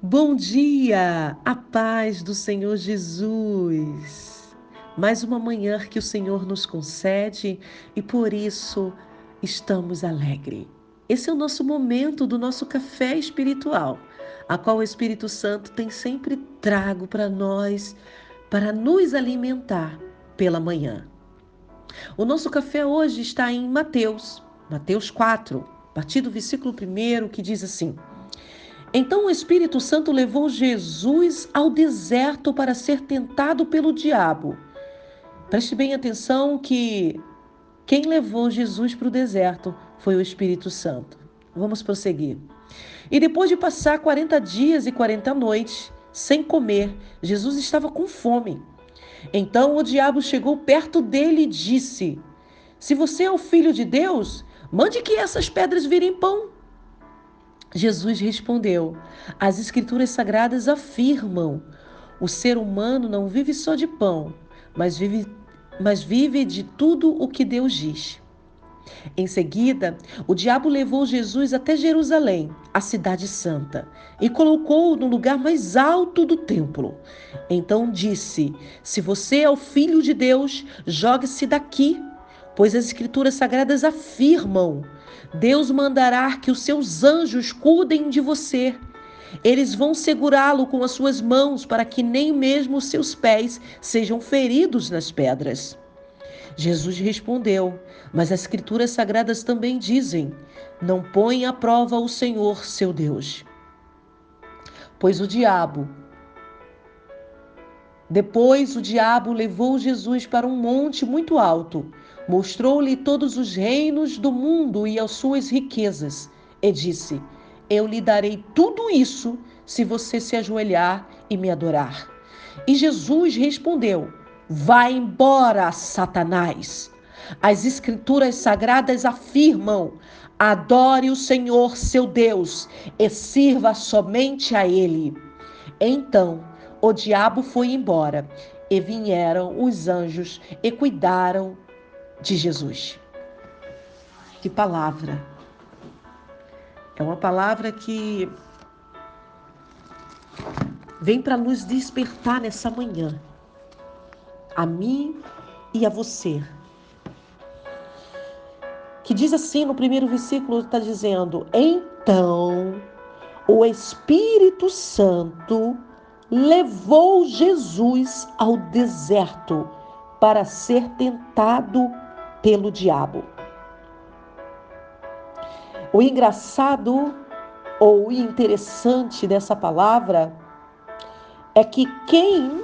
Bom dia, a paz do Senhor Jesus. Mais uma manhã que o Senhor nos concede e por isso estamos alegres. Esse é o nosso momento do nosso café espiritual, a qual o Espírito Santo tem sempre trago para nós, para nos alimentar pela manhã. O nosso café hoje está em Mateus 4, a partir do versículo 1, que diz assim: Então o Espírito Santo levou Jesus ao deserto para ser tentado pelo diabo. Preste bem atenção que quem levou Jesus para o deserto foi o Espírito Santo. Vamos prosseguir. E depois de passar 40 dias e 40 noites sem comer, Jesus estava com fome. Então o diabo chegou perto dele e disse: Se você é o Filho de Deus, mande que essas pedras virem pão. Jesus respondeu: As Escrituras Sagradas afirmam, o ser humano não vive só de pão, mas vive de tudo o que Deus diz. Em seguida, o diabo levou Jesus até Jerusalém, a cidade santa, e colocou-o no lugar mais alto do templo. Então disse: Se você é o Filho de Deus, jogue-se daqui, pois as Escrituras Sagradas afirmam, Deus mandará que os seus anjos cuidem de você. Eles vão segurá-lo com as suas mãos para que nem mesmo os seus pés sejam feridos nas pedras. Jesus respondeu: Mas as Escrituras Sagradas também dizem, não ponha à prova o Senhor, seu Deus. Pois o diabo... Depois o diabo levou Jesus para um monte muito alto, mostrou-lhe todos os reinos do mundo e as suas riquezas, e disse: Eu lhe darei tudo isso se você se ajoelhar e me adorar. E Jesus respondeu: Vá embora, Satanás! As Escrituras Sagradas afirmam, adore o Senhor, seu Deus, e sirva somente a Ele. Então o diabo foi embora, e vieram os anjos e cuidaram de Jesus. Que palavra! É uma palavra que vem para nos despertar nessa manhã, a mim e a você. Que diz assim, no primeiro versículo, está dizendo: Então o Espírito Santo levou Jesus ao deserto para ser tentado pelo diabo. O engraçado ou interessante dessa palavra é que quem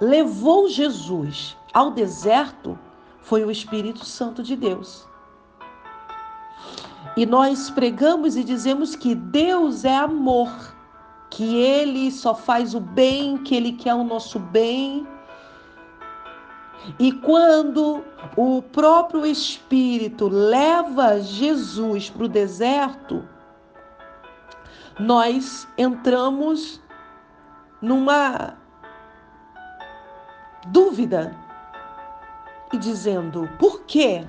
levou Jesus ao deserto foi o Espírito Santo de Deus. E nós pregamos e dizemos que Deus é amor, que Ele só faz o bem, que Ele quer o nosso bem. E quando o próprio Espírito leva Jesus para o deserto, nós entramos numa dúvida e dizendo: por que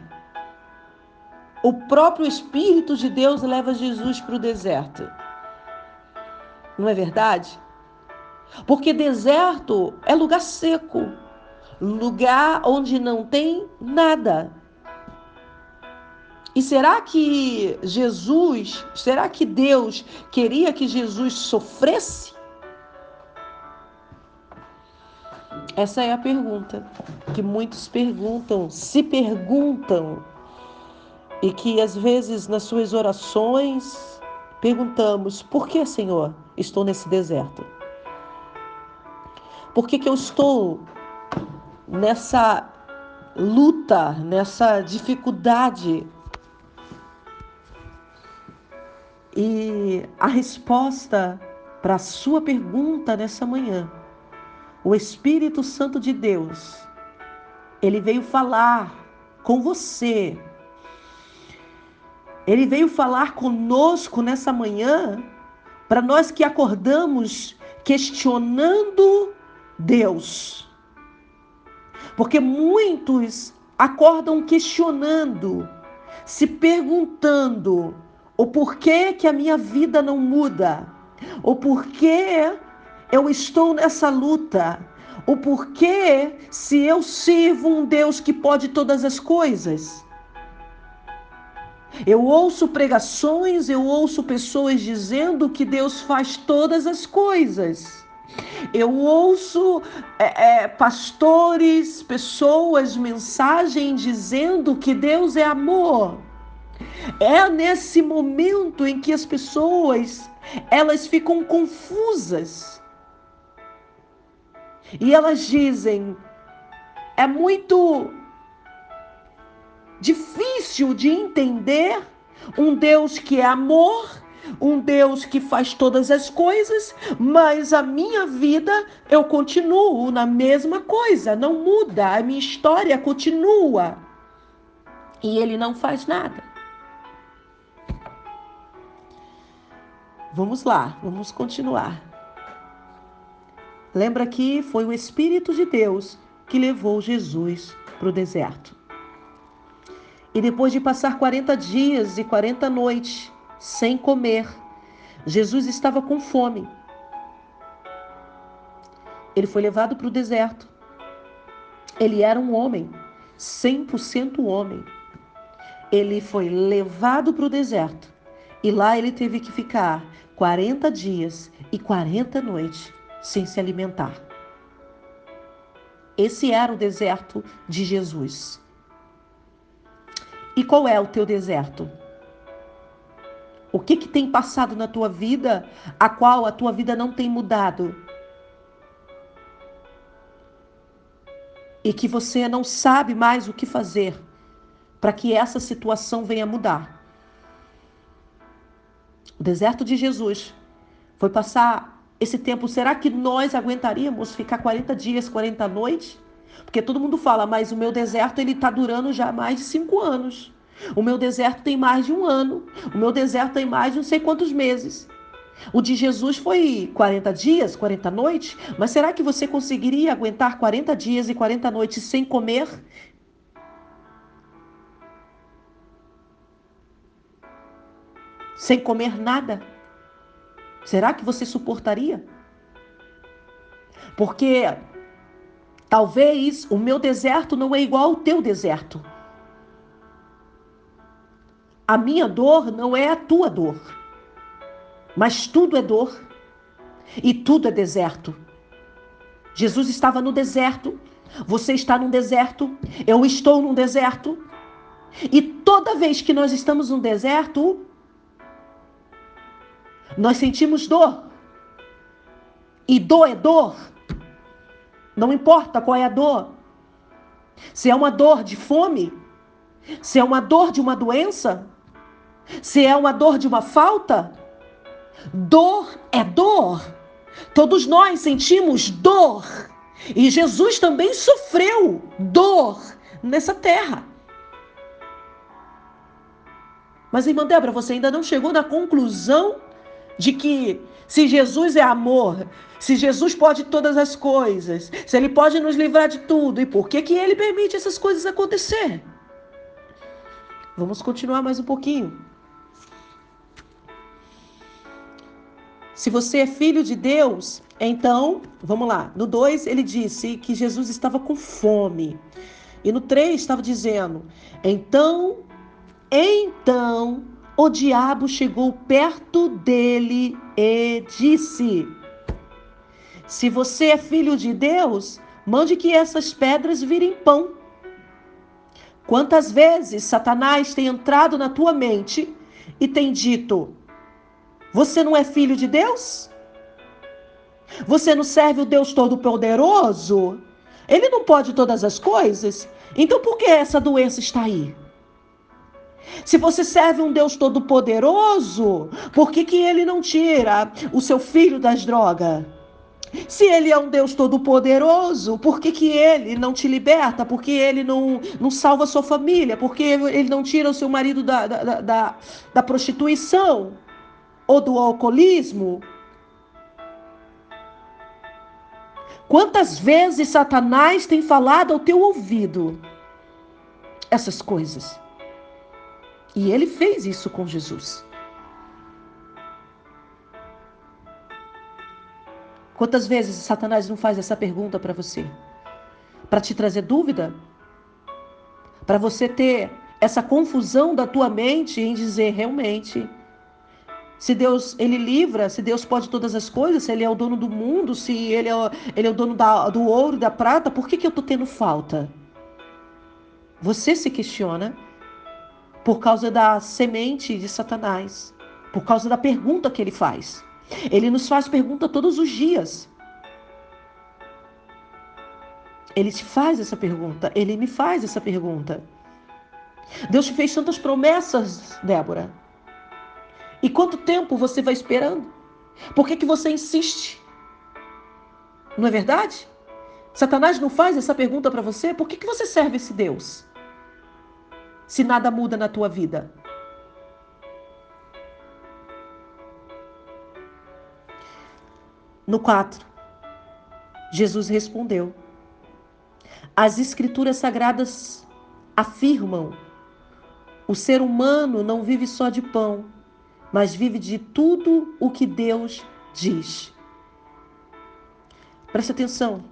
o próprio Espírito de Deus leva Jesus para o deserto? Não é verdade? Porque deserto é lugar seco, lugar onde não tem nada. E será que Deus queria que Jesus sofresse? Essa é a pergunta que muitos se perguntam, e que às vezes nas suas orações perguntamos: por que, Senhor, estou nesse deserto? Por que eu estou nessa luta, nessa dificuldade? E a resposta para a sua pergunta nessa manhã, o Espírito Santo de Deus, ele veio falar com você. Ele veio falar conosco nessa manhã, para nós que acordamos questionando Deus. Porque muitos acordam questionando, se perguntando o porquê que a minha vida não muda, ou por que eu estou nessa luta, ou por que se eu sirvo um Deus que pode todas as coisas. Eu ouço pregações, eu ouço pessoas dizendo que Deus faz todas as coisas. Eu ouço pastores, pessoas, mensagem dizendo que Deus é amor. É nesse momento em que as pessoas, elas ficam confusas. E elas dizem, é muito difícil de entender um Deus que é amor, um Deus que faz todas as coisas, mas a minha vida, eu continuo na mesma coisa, não muda, a minha história continua. E ele não faz nada. Vamos lá, vamos continuar. Lembra que foi o Espírito de Deus que levou Jesus para o deserto. E depois de passar 40 dias e 40 noites sem comer, Jesus estava com fome. Ele foi levado para o deserto. Ele era um homem, 100% homem. Ele foi levado para o deserto. E lá ele teve que ficar 40 dias e 40 noites sem se alimentar. Esse era o deserto de Jesus. E qual é o teu deserto? O que tem passado na tua vida, a qual a tua vida não tem mudado? E que você não sabe mais o que fazer para que essa situação venha mudar. O deserto de Jesus foi passar esse tempo. Será que nós aguentaríamos ficar 40 dias, 40 noites? Porque todo mundo fala, mas o meu deserto ele está durando já mais de 5 anos. O meu deserto tem mais de 1 ano. O meu deserto tem mais de não sei quantos meses. O de Jesus foi 40 dias, 40 noites. Mas será que você conseguiria aguentar 40 dias e 40 noites sem comer? Sem comer nada? Será que você suportaria? Porque talvez o meu deserto não é igual ao teu deserto. A minha dor não é a tua dor. Mas tudo é dor. E tudo é deserto. Jesus estava no deserto. Você está num deserto. Eu estou num deserto. E toda vez que nós estamos num deserto, nós sentimos dor. E dor é dor. Não importa qual é a dor. Se é uma dor de fome, se é uma dor de uma doença, se é uma dor de uma falta, dor é dor. Todos nós sentimos dor. E Jesus também sofreu dor nessa terra. Mas, irmã Débora, você ainda não chegou na conclusão de que se Jesus é amor, se Jesus pode todas as coisas, se ele pode nos livrar de tudo, e por que que ele permite essas coisas acontecer? Vamos continuar mais um pouquinho. Se você é filho de Deus, então, vamos lá. No 2, ele disse que Jesus estava com fome. E no 3, estava dizendo, então, o diabo chegou perto dele e disse, se você é filho de Deus, mande que essas pedras virem pão. Quantas vezes Satanás tem entrado na tua mente e tem dito, você não é filho de Deus? Você não serve o Deus Todo-Poderoso? Ele não pode todas as coisas? Então por que essa doença está aí? Se você serve um Deus Todo-Poderoso, por que que ele não tira o seu filho das drogas? Se ele é um Deus Todo-Poderoso, por que que ele não te liberta? Por que ele não salva a sua família? Por que ele não tira o seu marido da prostituição? Ou do alcoolismo? Quantas vezes Satanás tem falado ao teu ouvido essas coisas? E ele fez isso com Jesus. Quantas vezes Satanás não faz essa pergunta para você? Para te trazer dúvida? Para você ter essa confusão da tua mente em dizer realmente, se Deus, Ele livra, se Deus pode todas as coisas, se Ele é o dono do mundo, se Ele é o dono do ouro e da prata, por que eu estou tendo falta? Você se questiona por causa da semente de Satanás, por causa da pergunta que ele faz. Ele nos faz pergunta todos os dias. Ele te faz essa pergunta, Ele me faz essa pergunta. Deus te fez tantas promessas, Débora. E quanto tempo você vai esperando? Por que você insiste? Não é verdade? Satanás não faz essa pergunta para você? Por que você serve esse Deus? Se nada muda na tua vida. No 4, Jesus respondeu. As Escrituras Sagradas afirmam: o ser humano não vive só de pão, mas vive de tudo o que Deus diz. Preste atenção.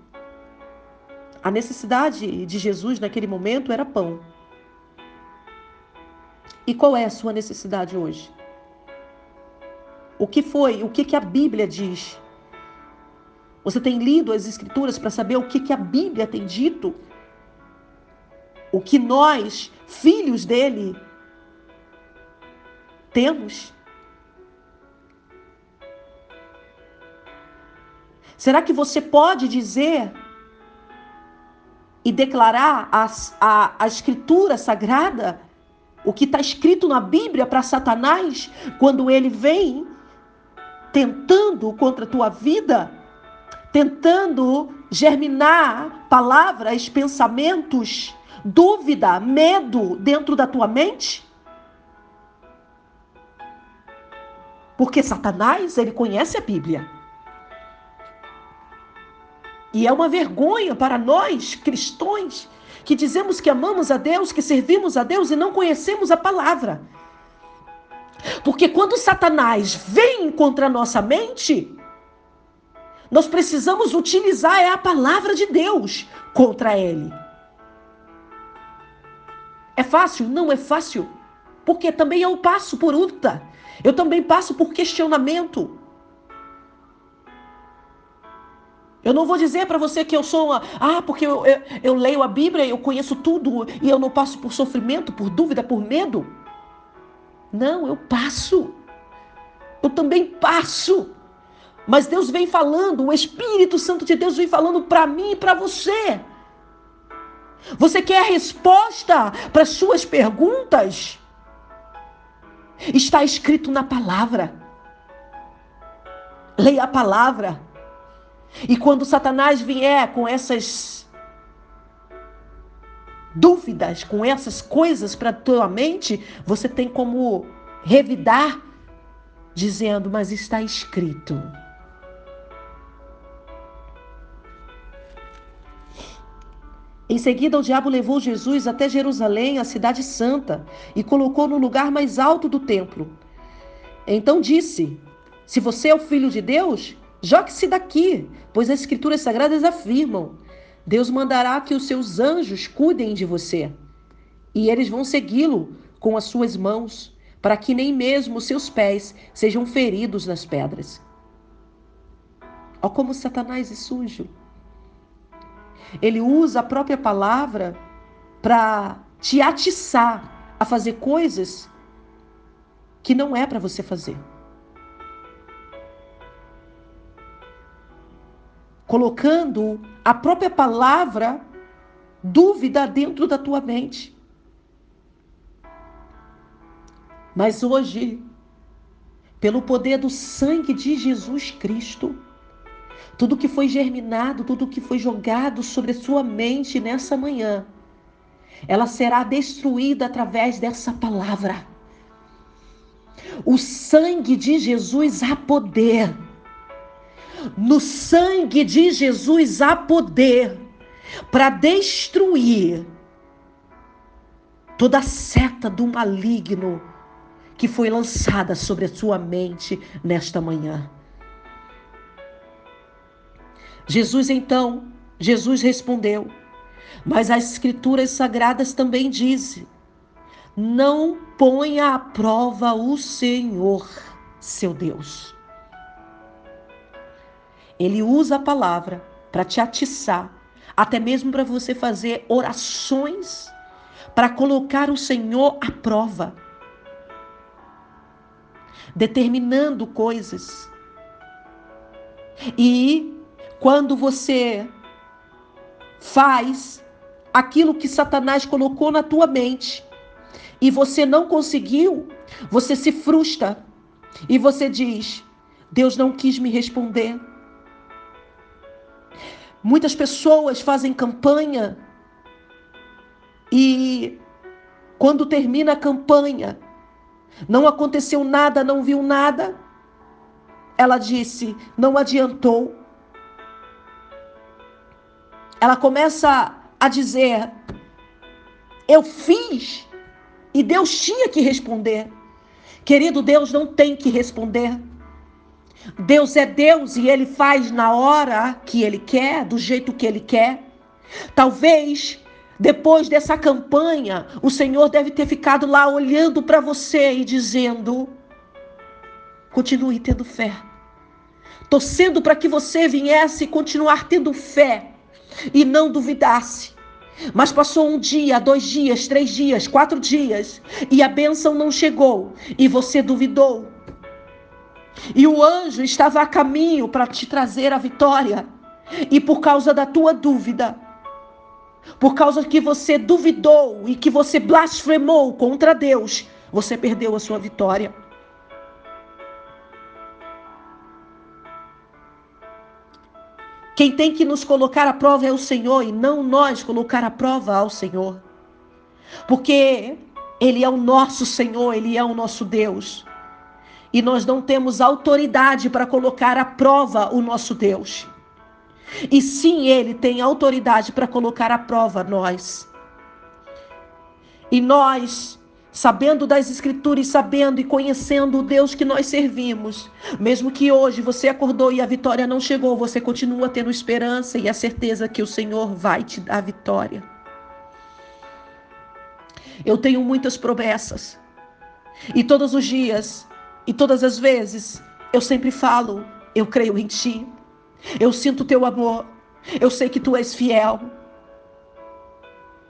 A necessidade de Jesus naquele momento era pão. E qual é a sua necessidade hoje? O que a Bíblia diz? Você tem lido as Escrituras para saber o que a Bíblia tem dito? O que nós, filhos dele, temos? Será que você pode dizer e declarar a Escritura Sagrada, o que está escrito na Bíblia para Satanás, quando ele vem tentando contra a tua vida, tentando germinar palavras, pensamentos, dúvida, medo dentro da tua mente? Porque Satanás, ele conhece a Bíblia. E é uma vergonha para nós, cristãos, que dizemos que amamos a Deus, que servimos a Deus e não conhecemos a palavra. Porque quando Satanás vem contra a nossa mente, nós precisamos utilizar a palavra de Deus contra ele. É fácil? Não é fácil. Porque também eu passo por luta. Eu também passo por questionamento. Eu não vou dizer para você que eu sou porque eu leio a Bíblia, eu conheço tudo e eu não passo por sofrimento, por dúvida, por medo. Não, eu passo. Eu também passo. Mas Deus vem falando, o Espírito Santo de Deus vem falando para mim e para você. Você quer a resposta para as suas perguntas? Está escrito na palavra. Leia a palavra. E quando Satanás vier com essas dúvidas, com essas coisas para a tua mente, você tem como revidar, dizendo, mas está escrito. Em seguida, o diabo levou Jesus até Jerusalém, a cidade santa, e colocou no lugar mais alto do templo. Então disse, se você é o filho de Deus, jogue-se daqui, pois as Escrituras Sagradas afirmam, Deus mandará que os seus anjos cuidem de você, e eles vão segui-lo com as suas mãos, para que nem mesmo os seus pés sejam feridos nas pedras. Olha como Satanás é sujo. Ele usa a própria palavra para te atiçar a fazer coisas que não é para você fazer. Colocando a própria palavra, dúvida dentro da tua mente. Mas hoje, pelo poder do sangue de Jesus Cristo, tudo que foi germinado, tudo que foi jogado sobre a sua mente nessa manhã, ela será destruída através dessa palavra. O sangue de Jesus há poder. No sangue de Jesus há poder para destruir toda a seta do maligno que foi lançada sobre a sua mente nesta manhã. Jesus respondeu, mas as Escrituras Sagradas também dizem, não ponha à prova o Senhor, seu Deus. Ele usa a palavra para te atiçar, até mesmo para você fazer orações, para colocar o Senhor à prova, determinando coisas. E quando você faz aquilo que Satanás colocou na tua mente e você não conseguiu, você se frustra e você diz, Deus não quis me responder. Muitas pessoas fazem campanha e quando termina a campanha, não aconteceu nada, não viu nada. Ela disse, não adiantou. Ela começa a dizer, eu fiz e Deus tinha que responder. Querido, Deus não tem que responder. Deus é Deus e Ele faz na hora que Ele quer, do jeito que Ele quer. Talvez, depois dessa campanha, o Senhor deve ter ficado lá olhando para você e dizendo, continue tendo fé. Torcendo para que você viesse continuar tendo fé. E não duvidasse, mas passou 1 dia, 2 dias, 3 dias, 4 dias, e a bênção não chegou, e você duvidou, e o anjo estava a caminho para te trazer a vitória, e por causa da tua dúvida, por causa que você duvidou, e que você blasfemou contra Deus, você perdeu a sua vitória. Quem tem que nos colocar à prova é o Senhor e não nós colocar à prova ao Senhor. Porque Ele é o nosso Senhor, Ele é o nosso Deus. E nós não temos autoridade para colocar à prova o nosso Deus. E sim, Ele tem autoridade para colocar à prova nós. E nós, sabendo das Escrituras, sabendo e conhecendo o Deus que nós servimos, mesmo que hoje você acordou e a vitória não chegou, você continua tendo esperança e a certeza que o Senhor vai te dar vitória. Eu tenho muitas promessas. E todos os dias, e todas as vezes, eu sempre falo, eu creio em Ti. Eu sinto Teu amor. Eu sei que Tu és fiel.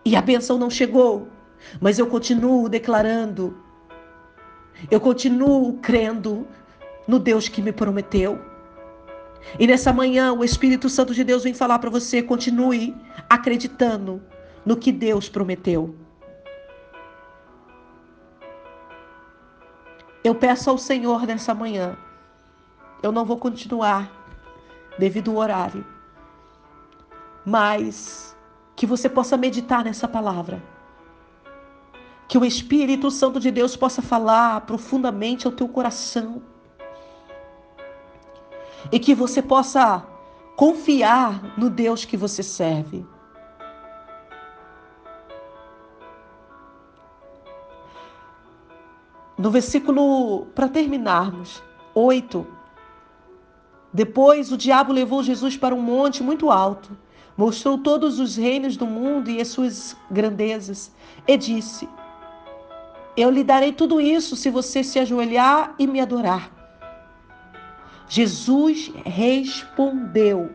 E a bênção não chegou. Mas eu continuo declarando, eu continuo crendo no Deus que me prometeu. E nessa manhã o Espírito Santo de Deus vem falar para você, continue acreditando no que Deus prometeu. Eu peço ao Senhor nessa manhã, eu não vou continuar devido ao horário, mas que você possa meditar nessa palavra. Que o Espírito Santo de Deus possa falar profundamente ao teu coração. E que você possa confiar no Deus que você serve. No versículo, para terminarmos, 8. Depois o diabo levou Jesus para um monte muito alto. Mostrou todos os reinos do mundo e as suas grandezas. E disse, eu lhe darei tudo isso se você se ajoelhar e me adorar. Jesus respondeu,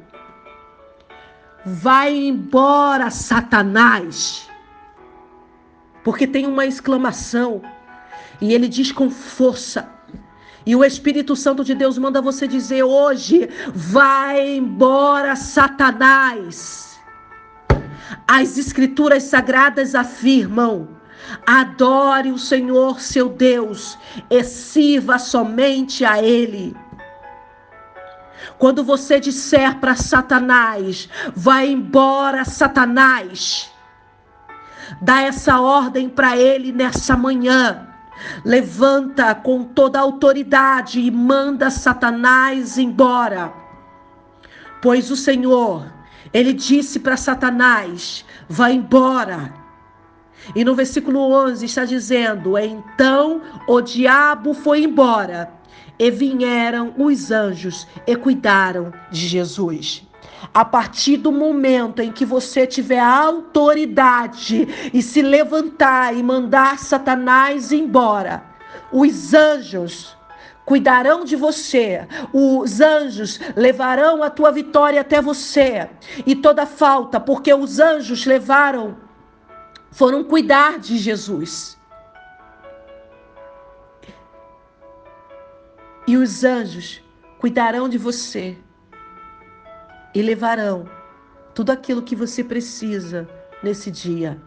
vai embora, Satanás. Porque tem uma exclamação e ele diz com força. E o Espírito Santo de Deus manda você dizer hoje, vai embora, Satanás. As Escrituras Sagradas afirmam, adore o Senhor, seu Deus, e sirva somente a Ele. Quando você disser para Satanás, vai embora, Satanás, dá essa ordem para ele nessa manhã. Levanta com toda a autoridade e manda Satanás embora. Pois o Senhor, Ele disse para Satanás, vai embora. E no versículo 11 está dizendo, então o diabo foi embora e vieram os anjos e cuidaram de Jesus. A partir do momento em que você tiver autoridade e se levantar e mandar Satanás embora, os anjos cuidarão de você, os anjos levarão a tua vitória até você e toda falta, porque os anjos foram cuidar de Jesus. E os anjos cuidarão de você e levarão tudo aquilo que você precisa nesse dia.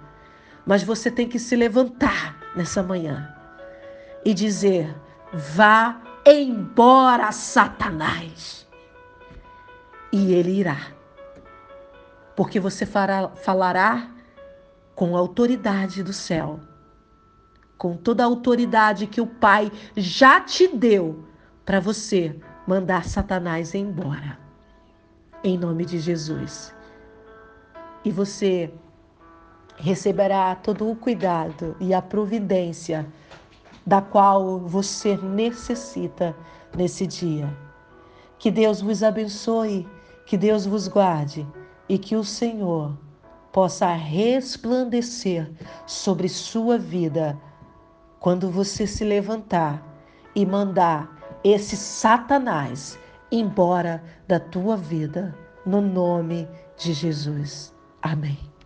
Mas você tem que se levantar nessa manhã e dizer: vá embora, Satanás. E ele irá. Porque você falará com a autoridade do céu, com toda a autoridade que o Pai já te deu para você mandar Satanás embora, em nome de Jesus. E você receberá todo o cuidado e a providência da qual você necessita nesse dia. Que Deus vos abençoe, que Deus vos guarde e que o Senhor possa resplandecer sobre sua vida quando você se levantar e mandar esse Satanás embora da tua vida, no nome de Jesus. Amém.